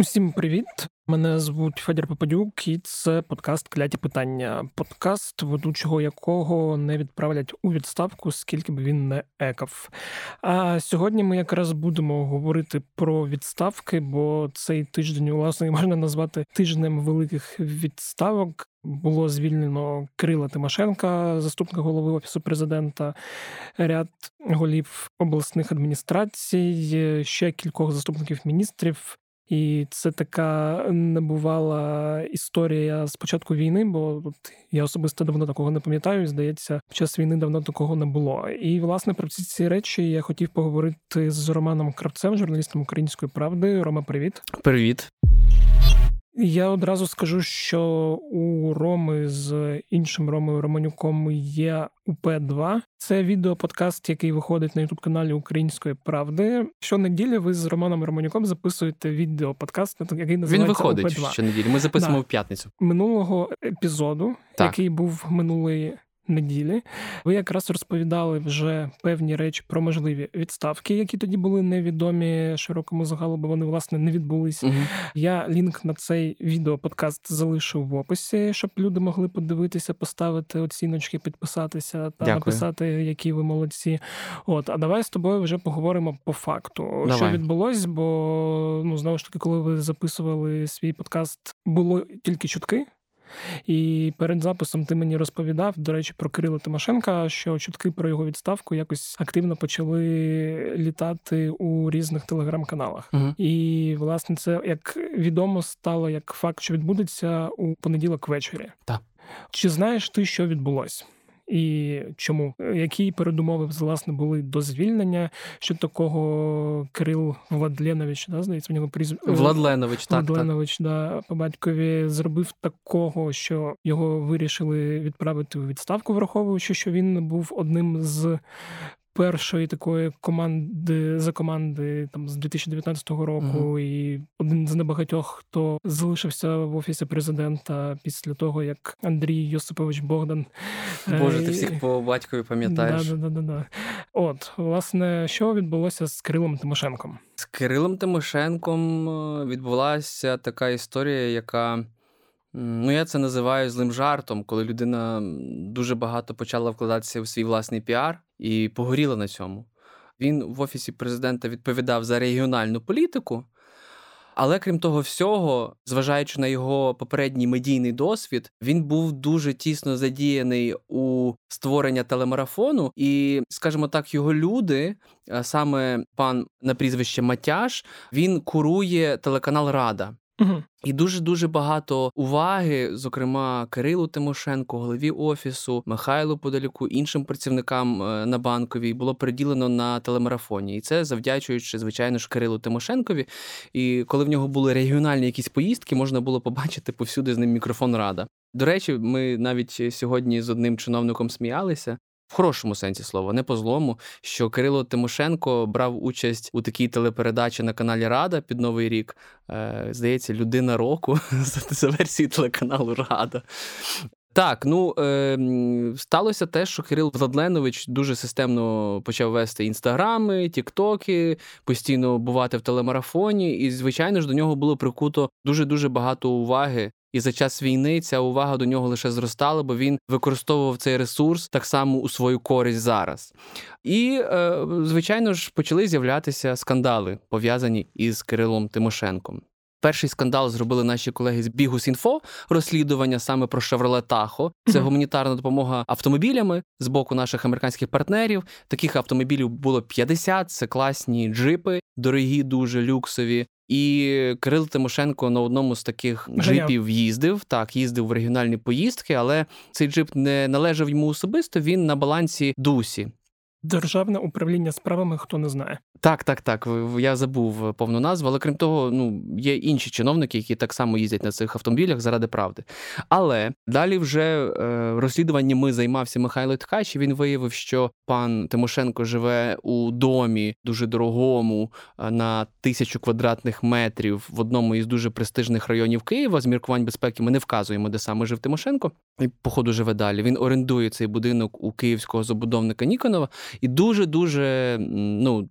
Усім привіт! Мене звуть Федір Попадюк, і це подкаст «Кляті питання». Подкаст, ведучого якого не відправлять у відставку, скільки б він не екав. А сьогодні ми якраз будемо говорити про відставки, бо цей тиждень, власне, можна назвати тижнем великих відставок. Було звільнено Кирила Тимошенка, заступника голови Офісу президента, ряд голів обласних адміністрацій, ще кількох заступників міністрів. І це така небувала історія з початку війни, бо я особисто давно такого не пам'ятаю, і, здається, під час війни давно такого не було. І, власне, про всі ці речі я хотів поговорити з Романом Кравцем, журналістом «Української правди». Рома, привіт. Привіт. Я одразу скажу, що у Роми з іншим Ромою Романюком є УП-2. Це відеоподкаст, який виходить на YouTube-каналі Української правди. Щонеділі ви з Романом Романюком записуєте відеоподкаст, який називається УП-2. Він виходить щонеділі, ми записуємо в п'ятницю. Минулого епізоду, який був минулої неділі, ви якраз розповідали вже певні речі про можливі відставки, які тоді були невідомі широкому загалу, бо вони, власне, не відбулись. Угу. Я лінк на цей відеоподкаст залишив в описі, щоб люди могли подивитися, поставити оціночки, підписатися та написати, які ви молодці. От, а давай з тобою вже поговоримо по факту, що відбулось, бо, знову ж таки, коли ви записували свій подкаст, було тільки чутки. І перед записом ти мені розповідав, до речі, про Кирила Тимошенка, що чутки про його відставку якось активно почали літати у різних телеграм-каналах. Угу. І, власне, це, як відомо, стало як факт, що відбудеться у понеділок ввечері. Так. Чи знаєш ти, що відбулось? І чому? Які передумови, власне, були до звільнення? Що такого Кирил Владленович, здається, в нього Владленович, по батькові, зробив такого, що його вирішили відправити у відставку, враховуючи, що він був одним з першої такої команди там з 2019 року, і один з небагатьох, хто залишився в Офісі президента після того, як Андрій Йосипович Богдан. Боже, ти всіх по батькові пам'ятаєш. Да. От, власне, що відбулося з Кирилом Тимошенком? З Кирилом Тимошенком відбулася така історія, яка... я це називаю злим жартом, коли людина дуже багато почала вкладатися у свій власний піар і погоріла на цьому. Він в Офісі президента відповідав за регіональну політику, але, крім того всього, зважаючи на його попередній медійний досвід, він був дуже тісно задіяний у створення телемарафону. І, скажімо так, його люди, саме пан на прізвище Матяш, він курує телеканал «Рада». Угу. І дуже-дуже багато уваги, зокрема, Кирилу Тимошенку, голові Офісу, Михайлу Подаліку, іншим працівникам на Банковій було приділено на телемарафоні. І це завдячуючи, звичайно ж, Кирилу Тимошенкові. І коли в нього були регіональні якісь поїздки, можна було побачити повсюди з ним мікрофон «Рада». До речі, ми навіть сьогодні з одним чиновником сміялися. В хорошому сенсі слова, не по злому, що Кирило Тимошенко брав участь у такій телепередачі на каналі «Рада» під Новий рік. Здається, людина року за версією телеканалу «Рада». Так, сталося те, що Кирил Владленович дуже системно почав вести інстаграми, тіктоки, постійно бувати в телемарафоні. І, звичайно ж, до нього було прикуто дуже-дуже багато уваги. І за час війни ця увага до нього лише зростала, бо він використовував цей ресурс так само у свою користь зараз. І, звичайно ж, почали з'являтися скандали, пов'язані із Кирилом Тимошенком. Перший скандал зробили наші колеги з Бігус.Інфо, розслідування саме про «Шевроле Тахо». Це гуманітарна допомога автомобілями з боку наших американських партнерів. Таких автомобілів було 50, це класні джипи, дорогі, дуже люксові. І Кирил Тимошенко на одному з таких джипів їздив в регіональні поїздки, але цей джип не належав йому особисто, він на балансі ДУСі. Державне управління справами, хто не знає. Так, я забув повну назву, але крім того, є інші чиновники, які так само їздять на цих автомобілях заради правди. Але далі вже розслідуваннями займався Михайло Ткач, і він виявив, що пан Тимошенко живе у домі дуже дорогому на 1000 квадратних метрів в одному із дуже престижних районів Києва. З міркувань безпеки ми не вказуємо, де саме жив Тимошенко, і походу живе далі. Він орендує цей будинок у київського забудовника Ніконова. І дуже-дуже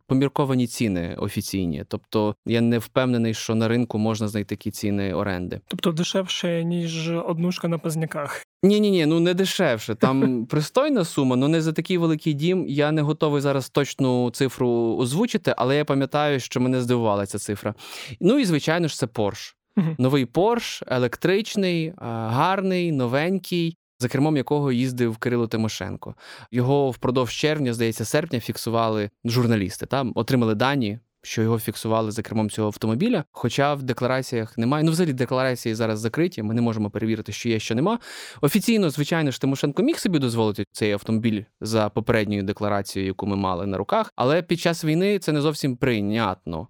помірковані ціни офіційні. Тобто я не впевнений, що на ринку можна знайти такі ціни оренди. Тобто дешевше, ніж однушка на Позняках? Ні, не дешевше. Там пристойна сума, але не за такий великий дім. Я не готовий зараз точну цифру озвучити, але я пам'ятаю, що мене здивувала ця цифра. І, звичайно ж, це Порш. Новий Порш, електричний, гарний, новенький, за кермом якого їздив Кирило Тимошенко. Його впродовж червня, здається, серпня фіксували журналісти. Там отримали дані, що його фіксували за кермом цього автомобіля, хоча в деклараціях немає. Взагалі декларації зараз закриті, ми не можемо перевірити, що є, що нема. Офіційно, звичайно ж, Тимошенко міг собі дозволити цей автомобіль за попередньою декларацією, яку ми мали на руках, але під час війни це не зовсім прийнятно.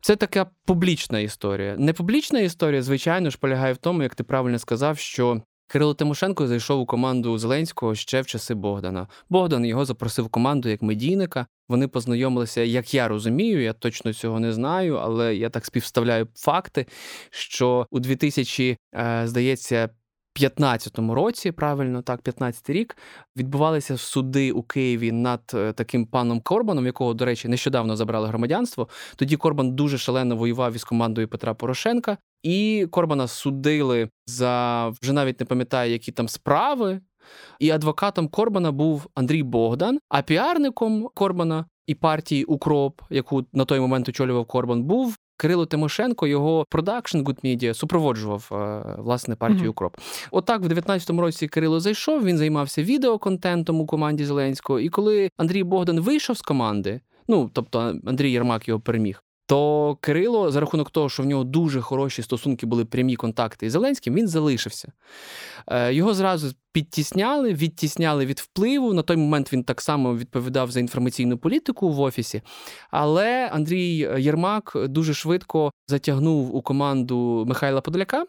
Це така публічна історія. Непублічна історія, звичайно ж, полягає в тому, як ти правильно сказав, що Кирило Тимошенко зайшов у команду Зеленського ще в часи Богдана. Богдан його запросив у команду як медійника. Вони познайомилися, як я розумію, я точно цього не знаю, але я так співставляю факти, що у 2015 році, правильно, так, 15-й рік, відбувалися суди у Києві над таким паном Корбаном, якого, до речі, нещодавно забрали громадянство. Тоді Корбан дуже шалено воював із командою Петра Порошенка, і Корбана судили за, вже навіть не пам'ятаю, які там справи, і адвокатом Корбана був Андрій Богдан, а піарником Корбана і партії «Укроп», яку на той момент очолював Корбан, був Кирило Тимошенко, його продакшн Good Media супроводжував, власне, партію «Укроп». Отак в 19-му році Кирило зайшов, він займався відеоконтентом у команді Зеленського, і коли Андрій Богдан вийшов з команди, тобто Андрій Єрмак його переміг, то Кирило, за рахунок того, що в нього дуже хороші стосунки були, прямі контакти із Зеленським, він залишився. Його зразу підтісняли, відтісняли від впливу. На той момент він так само відповідав за інформаційну політику в офісі. Але Андрій Єрмак дуже швидко затягнув у команду Михайла Подаліка.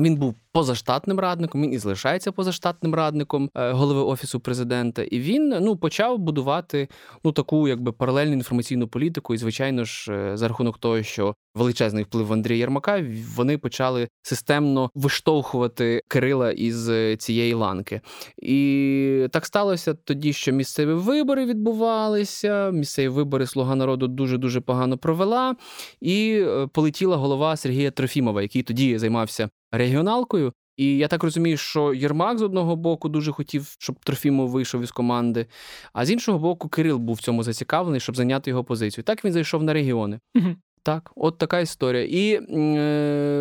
Він був позаштатним радником, він і залишається позаштатним радником голови Офісу Президента. І він почав будувати таку паралельну інформаційну політику. І, звичайно ж, за рахунок того, що величезний вплив Андрія Єрмака, вони почали системно виштовхувати Кирила із цієї ланки. І так сталося тоді, що місцеві вибори відбувалися, місцеві вибори «Слуга народу» дуже-дуже погано провела. І полетіла голова Сергія Трофімова, який тоді займався регіоналкою. І я так розумію, що Єрмак, з одного боку, дуже хотів, щоб Трофімов вийшов із команди, а з іншого боку, Кирил був в цьому зацікавлений, щоб зайняти його позицію. Так він зайшов на регіони. Так, от така історія. І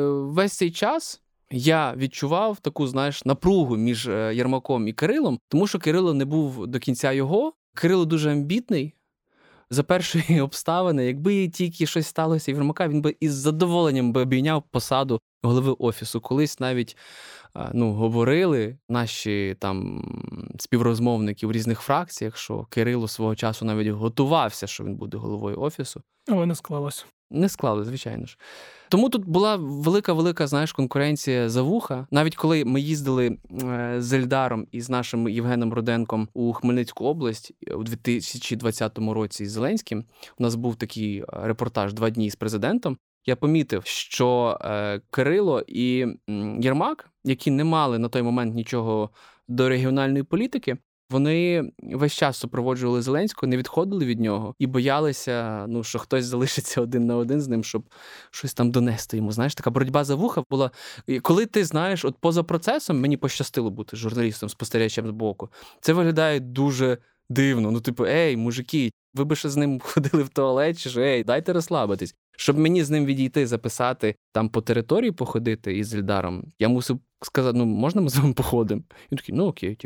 весь цей час я відчував таку, напругу між Єрмаком і Кирилом, тому що Кирило не був до кінця його. Кирило дуже амбітний. За першої обставини, якби тільки щось сталося і Єрмака, він би із задоволенням обійняв посаду голови Офісу. Колись навіть говорили наші там співрозмовники в різних фракціях, що Кирило свого часу навіть готувався, що він буде головою Офісу. Але не склалося. Не склали, звичайно ж. Тому тут була велика-велика, конкуренція за вуха. Навіть коли ми їздили з Ельдаром і з нашим Євгеном Руденком у Хмельницьку область у 2020 році з Зеленським, у нас був такий репортаж «Два дні з президентом», я помітив, що Кирило і Єрмак, які не мали на той момент нічого до регіональної політики, вони весь час супроводжували Зеленського, не відходили від нього і боялися, що хтось залишиться один на один з ним, щоб щось там донести йому. Така боротьба за вуха була. І коли ти знаєш, от поза процесом, мені пощастило бути журналістом, спостерігачем з боку. Це виглядає дуже дивно. Мужики, ви би ще з ним ходили в туалет, чи ж, дайте розслабитись. Щоб мені з ним відійти, записати, там по території походити із Ельдаром, я мусив сказати, можна ми з вами походимо? Він такий, окей,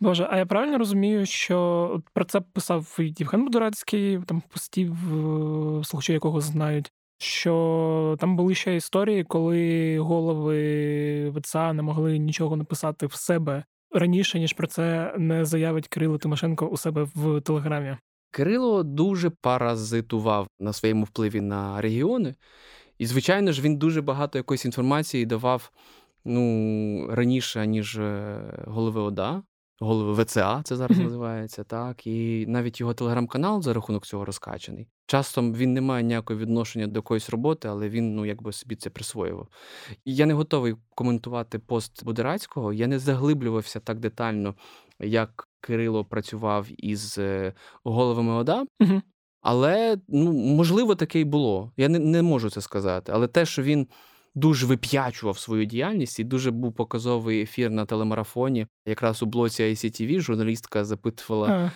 Боже, а я правильно розумію, що про це писав Євген Будурацький, там постів, слухачі якого знають, що там були ще історії, коли голови ВЦА не могли нічого написати в себе раніше, ніж про це не заявить Кирило Тимошенко у себе в Телеграмі. Кирило дуже паразитував на своєму впливі на регіони. І, звичайно ж, він дуже багато якоїсь інформації давав раніше, ніж голови ОДА, голови ВЦА, це зараз називається, так. І навіть його телеграм-канал за рахунок цього розкачаний. Часом він не має ніякого відношення до якоїсь роботи, але він, собі це присвоював. Я не готовий коментувати пост Будурацького, я не заглиблювався так детально як Кирило працював із головами ОДА. Угу. Але, можливо, таке й було. Я не можу це сказати. Але те, що він дуже вип'ячував свою діяльність, і дуже був показовий ефір на телемарафоні. Якраз у блоці ICTV журналістка запитувала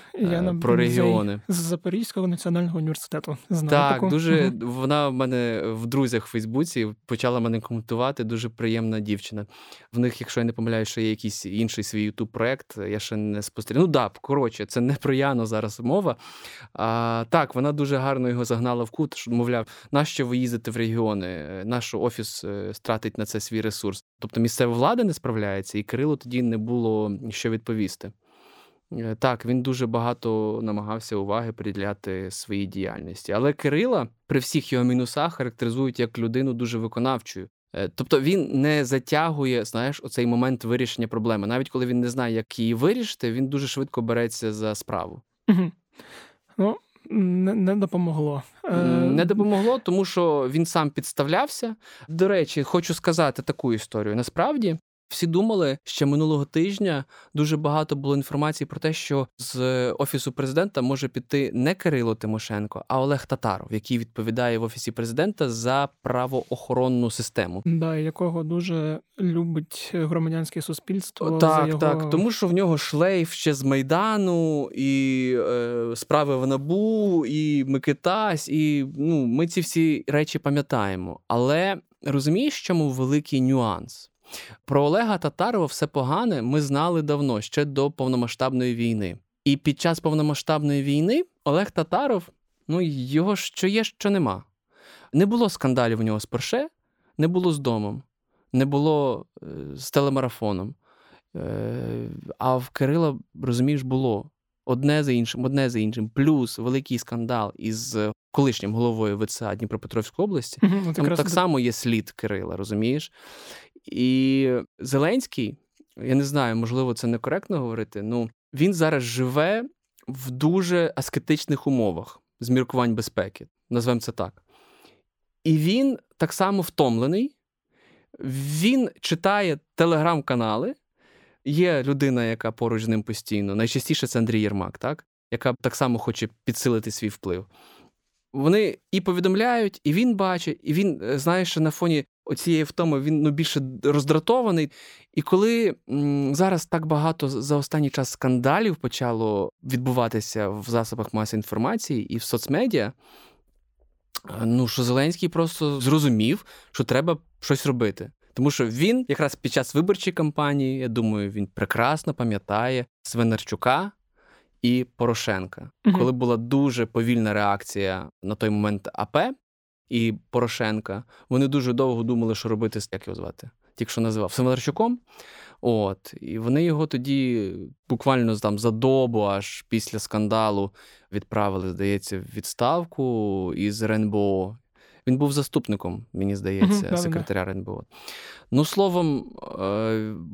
про регіони. З Запорізького національного університету. Так, дуже, вона в мене в друзях в Фейсбуці почала мене коментувати, дуже приємна дівчина. В них, якщо я не помиляюсь, ще є якийсь інший свій ютуб-проект, я ще не спостерігаю. Коротше, це не про Яну зараз мова. Так, вона дуже гарно його загнала в кут, що, мовляв, нащо ви їздите в регіони, наш офіс стратить на це свій ресурс. Тобто місцева влада не справляється, і Кирило тоді не було що відповісти. Так, він дуже багато намагався уваги приділяти своїй діяльності. Але Кирила при всіх його мінусах характеризують як людину дуже виконавчою. Тобто він не затягує, знаєш, оцей момент вирішення проблеми. Навіть коли він не знає, як її вирішити, він дуже швидко береться за справу. Ну, не допомогло. Не допомогло, тому що він сам підставлявся. До речі, хочу сказати таку історію. Насправді, всі думали, ще минулого тижня дуже багато було інформації про те, що з Офісу президента може піти не Кирило Тимошенко, а Олег Татаров, який відповідає в Офісі президента за правоохоронну систему. Да, якого дуже любить громадянське суспільство. Так, так, тому що в нього шлейф ще з Майдану, і справи в НАБУ, і Микитась, і ми ці всі речі пам'ятаємо. Але розумієш, чому великий нюанс? Про Олега Татарова все погане ми знали давно, ще до повномасштабної війни. І під час повномасштабної війни Олег Татаров, його що є, що нема. Не було скандалів у нього з Порше, не було з домом, не було з телемарафоном. А в Кирила, розумієш, було одне за іншим. Плюс великий скандал із колишнім головою ВЦА Дніпропетровської області. Угу, там так само є слід Кирила, розумієш? І Зеленський, я не знаю, можливо, це некоректно говорити, він зараз живе в дуже аскетичних умовах з міркувань безпеки, назвемо це так. І він так само втомлений, він читає телеграм-канали, є людина, яка поруч з ним постійно, найчастіше це Андрій Єрмак, так? Яка так само хоче підсилити свій вплив. Вони і повідомляють, і він бачить, і він, знаєш, на фоні оцієї втоми він більше роздратований. І коли зараз так багато за останній час скандалів почало відбуватися в засобах масової інформації і в соцмедіа, що Зеленський просто зрозумів, що треба щось робити. Тому що він якраз під час виборчої кампанії, я думаю, він прекрасно пам'ятає Свинарчука і Порошенка. Угу. Коли була дуже повільна реакція на той момент АП і Порошенка, вони дуже довго думали, що робити, як його звати, тільки що називав, Свинарчуком. І вони його тоді буквально там за добу, аж після скандалу, відправили, здається, в відставку із РНБО. Він був заступником, мені здається, секретаря РНБО. Словом,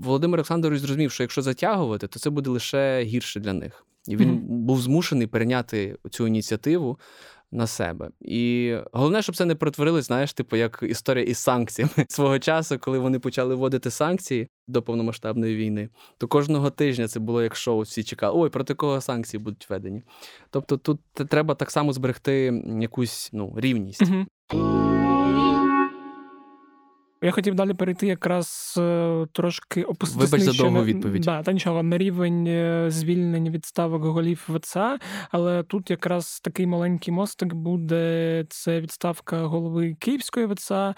Володимир Олександрович зрозумів, що якщо затягувати, то це буде лише гірше для них. І він був змушений перейняти цю ініціативу на себе. І головне, щоб це не перетворилось, як історія із санкціями. Свого часу, коли вони почали вводити санкції до повномасштабної війни, то кожного тижня це було як шоу, всі чекали, проти кого санкції будуть введені. Тобто тут треба так само зберегти якусь рівність. Я хотів далі перейти якраз трошки опуститися. Вибач за довгу відповідь. Та нічого, на рівень звільнень відставок голів ВЦА, але тут якраз такий маленький мостик буде, це відставка голови Київської ВЦА,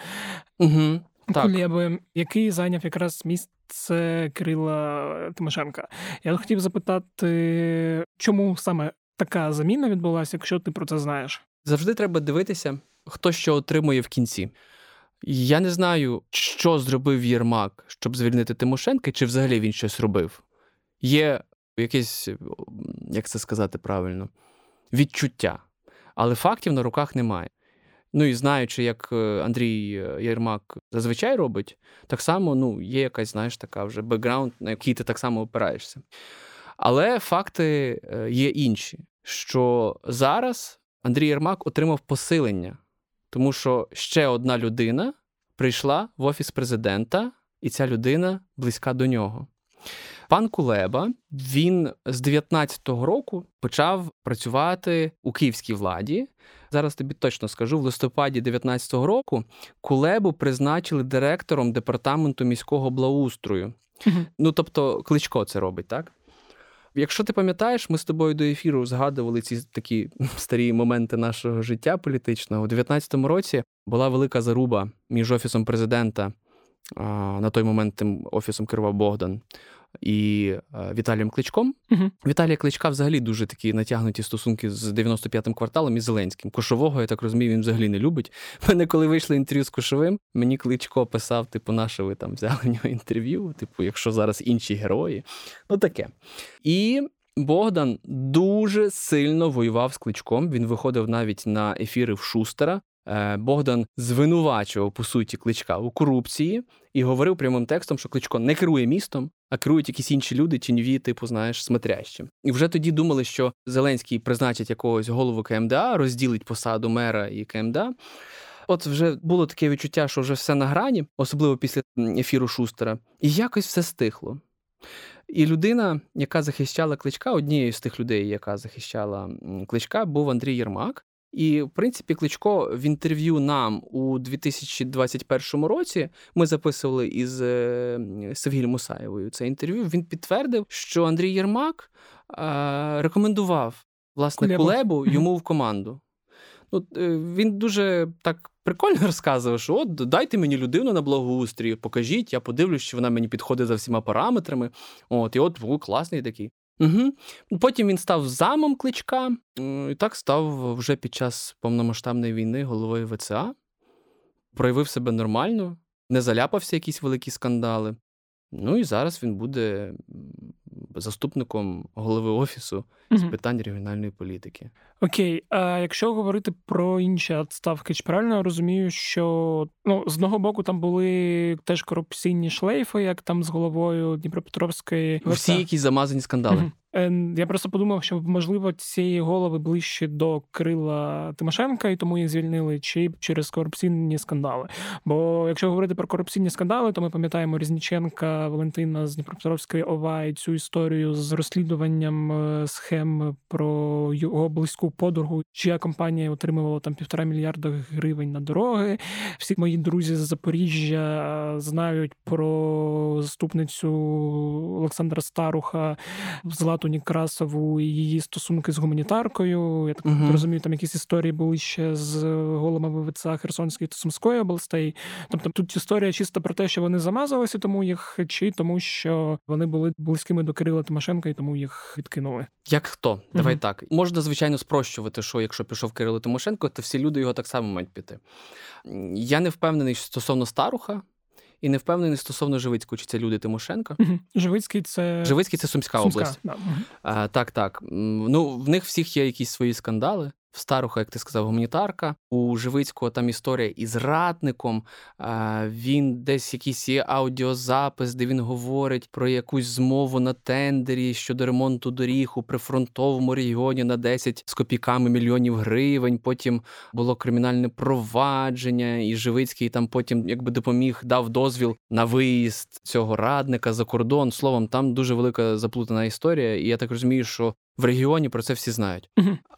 угу, Кулєби, який зайняв якраз місце Кирила Тимошенка. Я хотів запитати, чому саме така заміна відбулася, якщо ти про це знаєш? Завжди треба дивитися, хто що отримує в кінці. Я не знаю, що зробив Єрмак, щоб звільнити Тимошенка, чи взагалі він щось робив. Є якесь, як це сказати правильно, відчуття. Але фактів на руках немає. І знаючи, як Андрій Єрмак зазвичай робить, так само є якась, така вже бекграунд, на який ти так само опираєшся. Але факти є інші, що зараз Андрій Єрмак отримав посилення. Тому що ще одна людина прийшла в Офіс президента, і ця людина близька до нього. Пан Кулєба, він з 19-го року почав працювати у київській владі. Зараз тобі точно скажу, в листопаді 19-го року Кулєбу призначили директором департаменту міського благоустрою. Ну, тобто Кличко це робить, так? Якщо ти пам'ятаєш, ми з тобою до ефіру згадували ці такі старі моменти нашого життя політичного. У 19-му році була велика заруба між Офісом президента, на той момент тим Офісом керував Богдан, і Віталієм Кличком. Віталія Кличка взагалі дуже такі натягнуті стосунки з 95-м кварталом і Зеленським. Кошового, я так розумію, він взагалі не любить. Мене, коли вийшло інтерв'ю з Кошовим, мені Кличко писав, типу, наше ви там взяли в нього інтерв'ю, типу, якщо зараз інші герої. Ну, таке. І Богдан дуже сильно воював з Кличком. Він виходив навіть на ефіри в Шустера. Богдан звинувачував, по суті, Кличка у корупції і говорив прямим текстом, що Кличко не керує містом, а керують якісь інші люди, тіньові, типу, знаєш, смотрящі. І вже тоді думали, що Зеленський призначить якогось голову КМДА, розділить посаду мера і КМДА. От вже було таке відчуття, що вже все на грані, особливо після ефіру Шустера. І якось все стихло. І людина, яка захищала Кличка, однією з тих людей, яка захищала Кличка, був Андрій Єрмак. І, в принципі, Кличко в інтерв'ю нам у 2021 році, ми записували із Севгілем Мусаєвою це інтерв'ю, він підтвердив, що Андрій Єрмак рекомендував, власне, Кулєбу йому в команду. Ну, він дуже так прикольно розказував, що от дайте мені людину на благоустрій, покажіть, я подивлюсь, що вона мені підходить за всіма параметрами. От, і от, класний такий. Угу. Потім він став замом Кличка, і так став вже під час повномасштабної війни головою ВЦА. Проявив себе нормально, не заляпався якісь великі скандали. Ну і зараз він буде заступником голови Офісу з питань регіональної політики. Окей, а якщо говорити про інші відставки, чи правильно я розумію, що, ну, з одного боку там були теж корупційні шлейфи, як там з головою Дніпропетровської... Всі якісь замазані скандали. Я просто подумав, що, можливо, ці голови ближче до Кирила Тимошенка, і тому їх звільнили, чи через корупційні скандали. Бо якщо говорити про корупційні скандали, то ми пам'ятаємо Резніченка, Валентина з Дніпропетровської ОВА і цю історію з розслідуванням схем про його близьку подругу, чия компанія отримувала там 1,5 мільярда гривень на дороги. Всі мої друзі з Запоріжжя знають про заступницю Олександра Старуха, Злату Некрасову і її стосунки з гуманітаркою. Я так розумію, там якісь історії були ще з головами ВЦА Херсонської та Сумської областей. Тобто тут історія чисто про те, що вони замазалися, тому їх, чи тому, що вони були близькими до Кирила Тимошенка і тому їх відкинули. Як хто? Давай так. Можна, звичайно, спрощувати, що якщо пішов Кирило Тимошенко, то всі люди його так само мають піти. Я не впевнений стосовно Старуха, і не впевнений стосовно Живицького, чи це люди Тимошенка. Живицький – це Сумська область. Да. Так. Ну, в них всіх є якісь свої скандали. В Старуха, як ти сказав, гуманітарка. У Живицького там історія із радником. Він десь якийсь є аудіозапис, де він говорить про якусь змову на тендері щодо ремонту доріг у прифронтовому регіоні на 10 з копійками мільйонів гривень. Потім було кримінальне провадження, і Живицький там потім якби допоміг, дав дозвіл на виїзд цього радника за кордон. Словом, там дуже велика заплутана історія, і я так розумію, що в регіоні про це всі знають.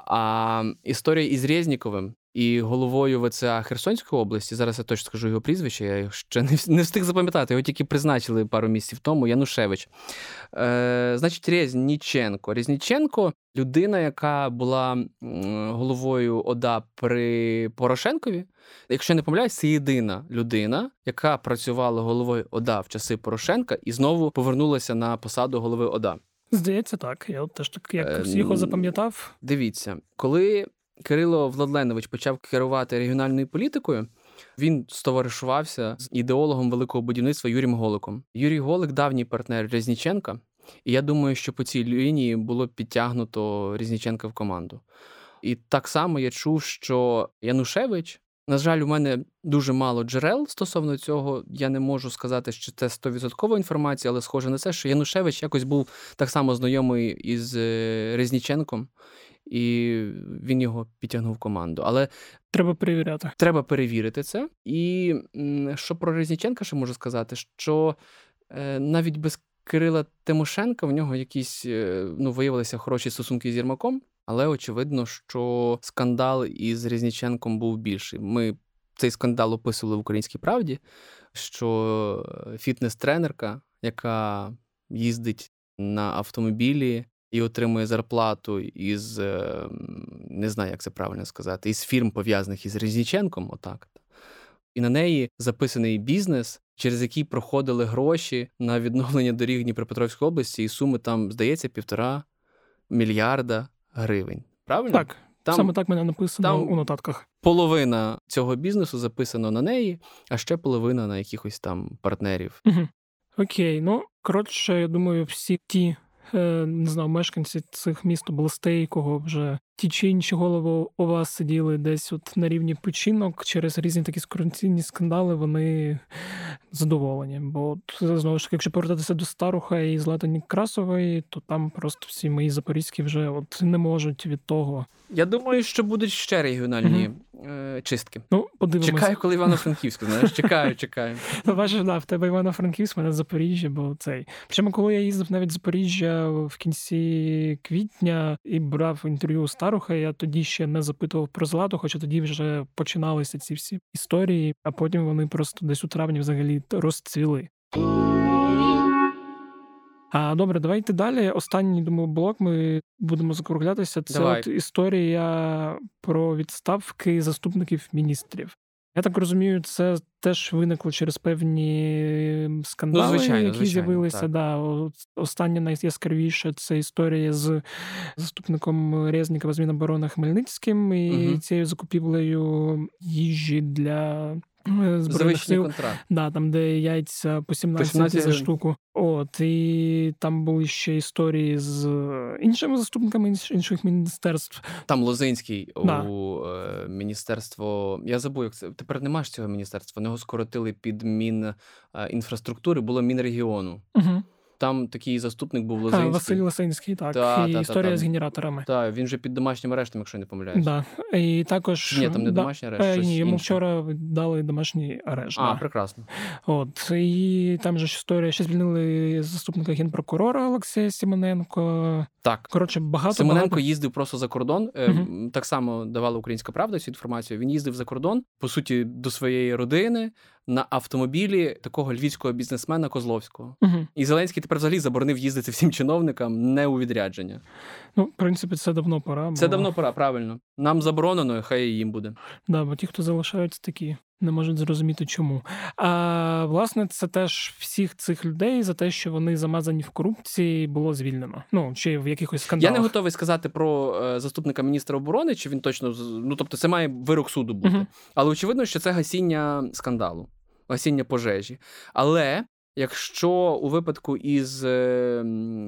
А історія із Резніковим і головою ВЦА Херсонської області, зараз я точно скажу його прізвище, я його ще не встиг запам'ятати, його тільки призначили пару місяців тому, Янушевич. Значить, Резніченко. Резніченко – людина, яка була головою ОДА при Порошенкові. Якщо не помиляюсь, це єдина людина, яка працювала головою ОДА в часи Порошенка і знову повернулася на посаду голови ОДА. Здається, так. Я от теж так, як всіх його запам'ятав. Дивіться, коли Кирило Владленович почав керувати регіональною політикою, він стоваришувався з ідеологом великого будівництва Юрієм Голиком. Юрій Голик – давній партнер Резніченка, і я думаю, що по цій лінії було підтягнуто Резніченка в команду. І так само я чув, що Янушевич, на жаль, у мене дуже мало джерел стосовно цього. Я не можу сказати, що це 100% інформація, але схоже на це, що Янушевич якось був так само знайомий із Резніченком, і він його підтягнув в команду. Але треба перевіряти. Треба перевірити це. І що про Резніченка ще можу сказати, що навіть без Кирила Тимошенка, в нього якісь, виявилися хороші стосунки з Єрмаком, але очевидно, що скандал із Резніченком був більший. Ми цей скандал описували в «Українській правді», що фітнес-тренерка, яка їздить на автомобілі і отримує зарплату із, не знаю, як це правильно сказати, із фірм, пов'язаних із Резніченком, отак. І на неї записаний бізнес, через який проходили гроші на відновлення доріг Дніпропетровської області, і суми там, здається, 1,5 мільярда гривень. Правильно? Так, там, саме так мене написано у нотатках. Половина цього бізнесу записано на неї, а ще половина на якихось там партнерів. Угу. Окей, я думаю, всі ті, мешканці цих міст, областей, кого вже ті чи інші голови у вас сиділи десь от на рівні печінок, через різні такі корупційні скандали вони задоволені. Бо, знову ж таки, якщо повертатися до Старуха і Злати Некрасової, то там просто всі мої запорізькі вже от не можуть від того. Я думаю, що будуть ще регіональні чистки. Подивимось. Чекаю, коли Івано-Франківськ, чекаю. Бачиш, в тебе Івано-Франківськ, в мене Запоріжжя, бо цей. Причому, коли я їздив навіть в Запоріжжя в кінці квітня і брав інтерв'ю у Старуха, я тоді ще не запитував про Злату, хоча тоді вже починалися ці всі історії, а потім вони просто десь у травні взагалі розцвіли. Добре, давайте далі. Останній, думаю, блок ми будемо закруглятися. Це от історія про відставки заступників міністрів. Я так розумію, це теж виникло через певні скандали, які з'явилися. Да. Останнє найяскравіше – це історія з заступником Резнікова з Міноборони Хмельницьким і цією закупівлею їжі для... Звичний контракт. Да, там, де яйця по 17 за штуку. І там були ще історії з іншими заступниками інших міністерств. Там Лозинський у міністерство... Я забув, як це... Тепер немає цього міністерства. Його скоротили під Мінінфраструктури, було Мінрегіону. Угу. Там такий заступник був Лозинський. Василь Лозинський, так. Історія з генераторами. Так, він же під домашнім арештом, якщо я не помиляюсь. Да. І також... Ні, там не домашній арешт, щось інше. Ні, йому вчора дали домашній арешт. Прекрасно. І там же історія, ще звільнили заступника генпрокурора Олексія Симоненко. Так. Симоненко їздив просто за кордон. Так само давала «Українська правда» цю інформацію. Він їздив за кордон, по суті, до своєї родини, на автомобілі такого львівського бізнесмена Козловського. І Зеленський тепер взагалі заборонив їздити всім чиновникам не у відрядження. В принципі, це давно пора. Це давно пора, правильно. Нам заборонено, хай і їм буде. Да, бо ті, хто залишаються, такі не можуть зрозуміти, чому. А, власне, це теж всіх цих людей за те, що вони замазані в корупції, було звільнено. Чи в якихось скандалах. Я не готовий сказати про заступника міністра оборони, чи він точно... це має вирок суду бути. Але очевидно, що це гасіння скандалу, гасіння пожежі. Але... Якщо у випадку із...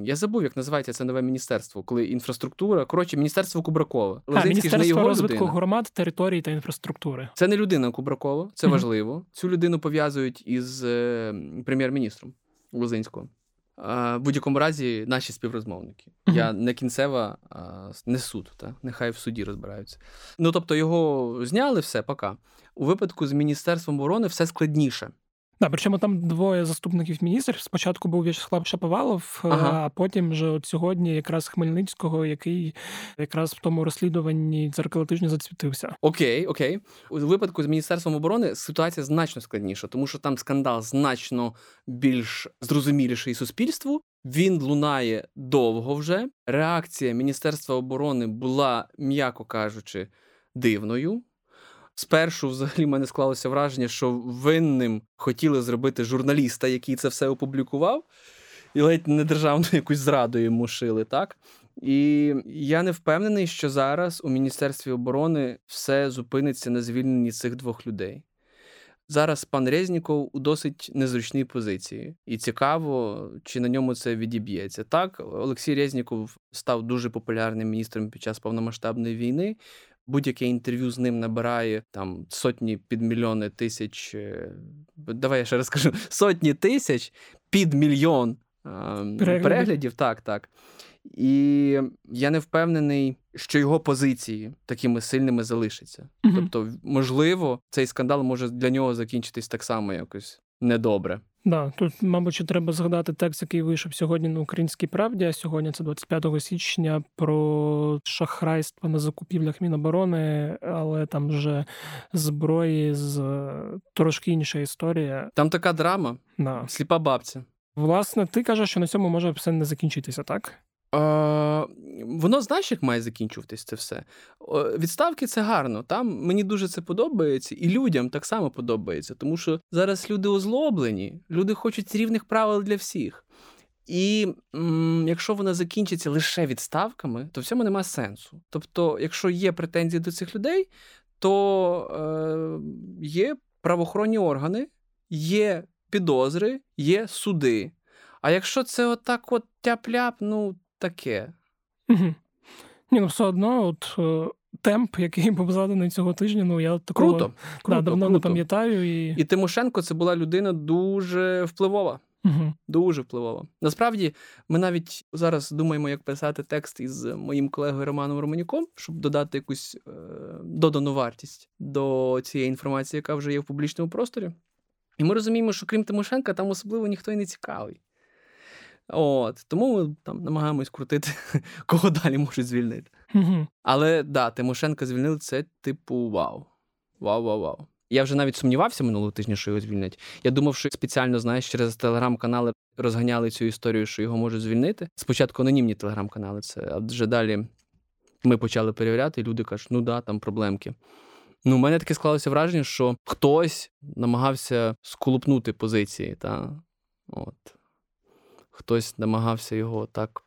Я забув, як називається це нове міністерство, коли інфраструктура... Міністерство Кубракова. Міністерство розвитку громад, територій та інфраструктури. Це не людина Кубракова, це важливо. Цю людину пов'язують із прем'єр-міністром Лозинського. В будь-якому разі наші співрозмовники. Я не кінцева, не суд. Нехай в суді розбираються. Його зняли, все, пока. У випадку з Міністерством оборони все складніше. Да, причому там двоє заступників міністрів. Спочатку був В'ячеслав Шаповалов, а потім вже от сьогодні якраз Хмельницького, який якраз в тому розслідуванні «Дзеркало тижня» зацвітився. Окей. У випадку з Міністерством оборони ситуація значно складніша, тому що там скандал значно більш зрозуміліший суспільству. Він лунає довго вже. Реакція Міністерства оборони була, м'яко кажучи, дивною. Спершу, взагалі, в мене склалося враження, що винним хотіли зробити журналіста, який це все опублікував, і ледь не державну якусь зраду йому шили, так? І я не впевнений, що зараз у Міністерстві оборони все зупиниться на звільненні цих двох людей. Зараз пан Резніков у досить незручній позиції. І цікаво, чи на ньому це відіб'ється. Так, Олексій Резніков став дуже популярним міністром під час повномасштабної війни. Будь-яке інтерв'ю з ним набирає там сотні під мільйони тисяч... Давай я ще раз скажу. Сотні тисяч під мільйон переглядів. Так. І я не впевнений, що його позиції такими сильними залишаться. Тобто, можливо, цей скандал може для нього закінчитись так само якось недобре. Да, тут, мабуть, треба згадати текст, який вийшов сьогодні на «Українській правді», а сьогодні це 25 січня, про шахрайство на закупівлях Міноборони, але там вже зброї, трошки інша історія. Там така драма, да. Сліпа бабця. Власне, ти кажеш, що на цьому може все не закінчитися, так? Воно, знаєш, як має закінчуватись це все? Відставки – це гарно. Там мені дуже це подобається, і людям так само подобається, тому що зараз люди озлоблені, люди хочуть рівних правил для всіх. І якщо вона закінчиться лише відставками, то в цьому немає сенсу. Тобто, якщо є претензії до цих людей, то є правоохоронні органи, є підозри, є суди. А якщо це отак от тяп-ляп, ну, таке. Угу. Ні, ну все одно, от темп, який був заданий цього тижня, ну я такого давно не пам'ятаю. І Тимошенко це була людина дуже впливова. Угу. Дуже впливова. Насправді, ми навіть зараз думаємо, як писати текст із моїм колегою Романом Романюком, щоб додати якусь додану вартість до цієї інформації, яка вже є в публічному просторі. І ми розуміємо, що крім Тимошенка, там особливо ніхто і не цікавий. От, тому ми там намагаємось крутити, кого далі можуть звільнити. Угу. Але, да, Тимошенка звільнили, це типу вау. Вау. Я вже навіть сумнівався минулого тижня, що його звільнять. Я думав, що спеціально, знаєш, через телеграм-канали розганяли цю історію, що його можуть звільнити. Спочатку анонімні телеграм-канали це, а вже далі ми почали перевіряти, і люди кажуть, ну да, там проблемки. Ну, у мене таке склалося враження, що хтось намагався сколупнути позиції, та от. Хтось намагався його так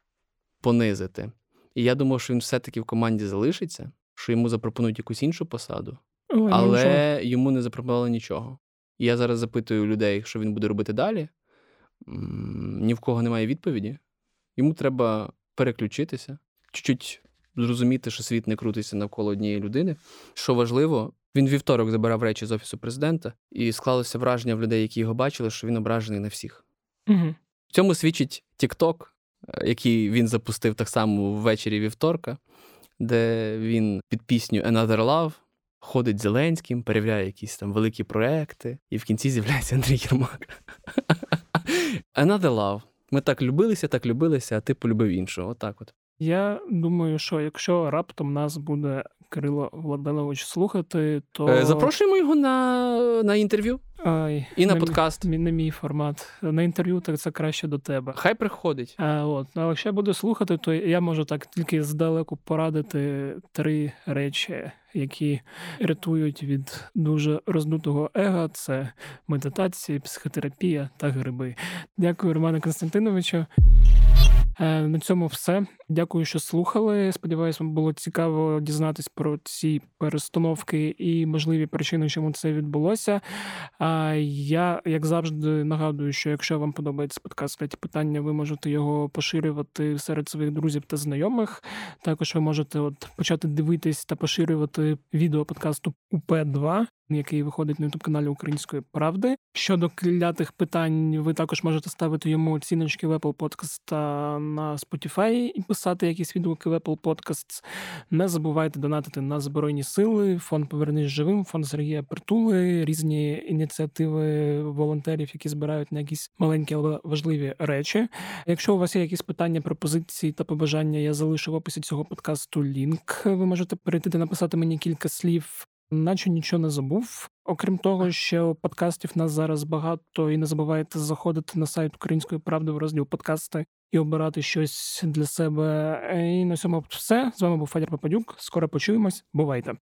понизити. І я думав, що він все-таки в команді залишиться, що йому запропонують якусь іншу посаду, але йому не запропонували нічого. І я зараз запитую людей, що він буде робити далі. Ні в кого немає відповіді. Йому треба переключитися, чуть-чуть зрозуміти, що світ не крутиться навколо однієї людини. Що важливо, він вівторок забирав речі з Офісу президента, і склалося враження в людей, які його бачили, що він ображений на всіх. Угу. В цьому свідчить TikTok, який він запустив так само ввечері вівторка, де він під пісню «Another Love» ходить Зеленським, перевіряє якісь там великі проекти, і в кінці з'являється Андрій Єрмак. «Another Love». Ми так любилися, а ти полюбив іншого. Отак от. Я думаю, що якщо раптом нас буде Кирило Владленович слухати, то... Запрошуємо його на інтерв'ю. І на подкаст. Не мій формат. На інтерв'ю так це краще до тебе. Хай приходить. А якщо я буду слухати, то я можу так тільки здалеку порадити 3 речі, які рятують від дуже роздутого его. Це медитації, психотерапія та гриби. Дякую, Романе Константиновичу. На цьому все. Дякую, що слухали. Сподіваюсь, вам було цікаво дізнатись про ці перестановки і можливі причини, чому це відбулося. Я, як завжди, нагадую, що якщо вам подобається подкаст «П'яті питання», ви можете його поширювати серед своїх друзів та знайомих. Також ви можете почати дивитись та поширювати відео подкасту «УП-2», який виходить на ютуб-каналі «Української правди». Щодо клятих питань, ви також можете ставити йому оціночки в Apple Podcast та на Spotify і писати якісь відгуки в Apple Podcasts. Не забувайте донатити на Збройні Сили, фонд «Повернись живим», фонд Сергія Притули, різні ініціативи волонтерів, які збирають на якісь маленькі, але важливі речі. Якщо у вас є якісь питання, пропозиції та побажання, я залишу в описі цього подкасту лінк. Ви можете перейти та написати мені кілька слів, наче нічого не забув. Окрім того, ще подкастів нас зараз багато, і не забувайте заходити на сайт «Української правди» в розділ «Подкасти» і обирати щось для себе. І на цьому все. З вами був Федір Попадюк. Скоро почуємось. Бувайте!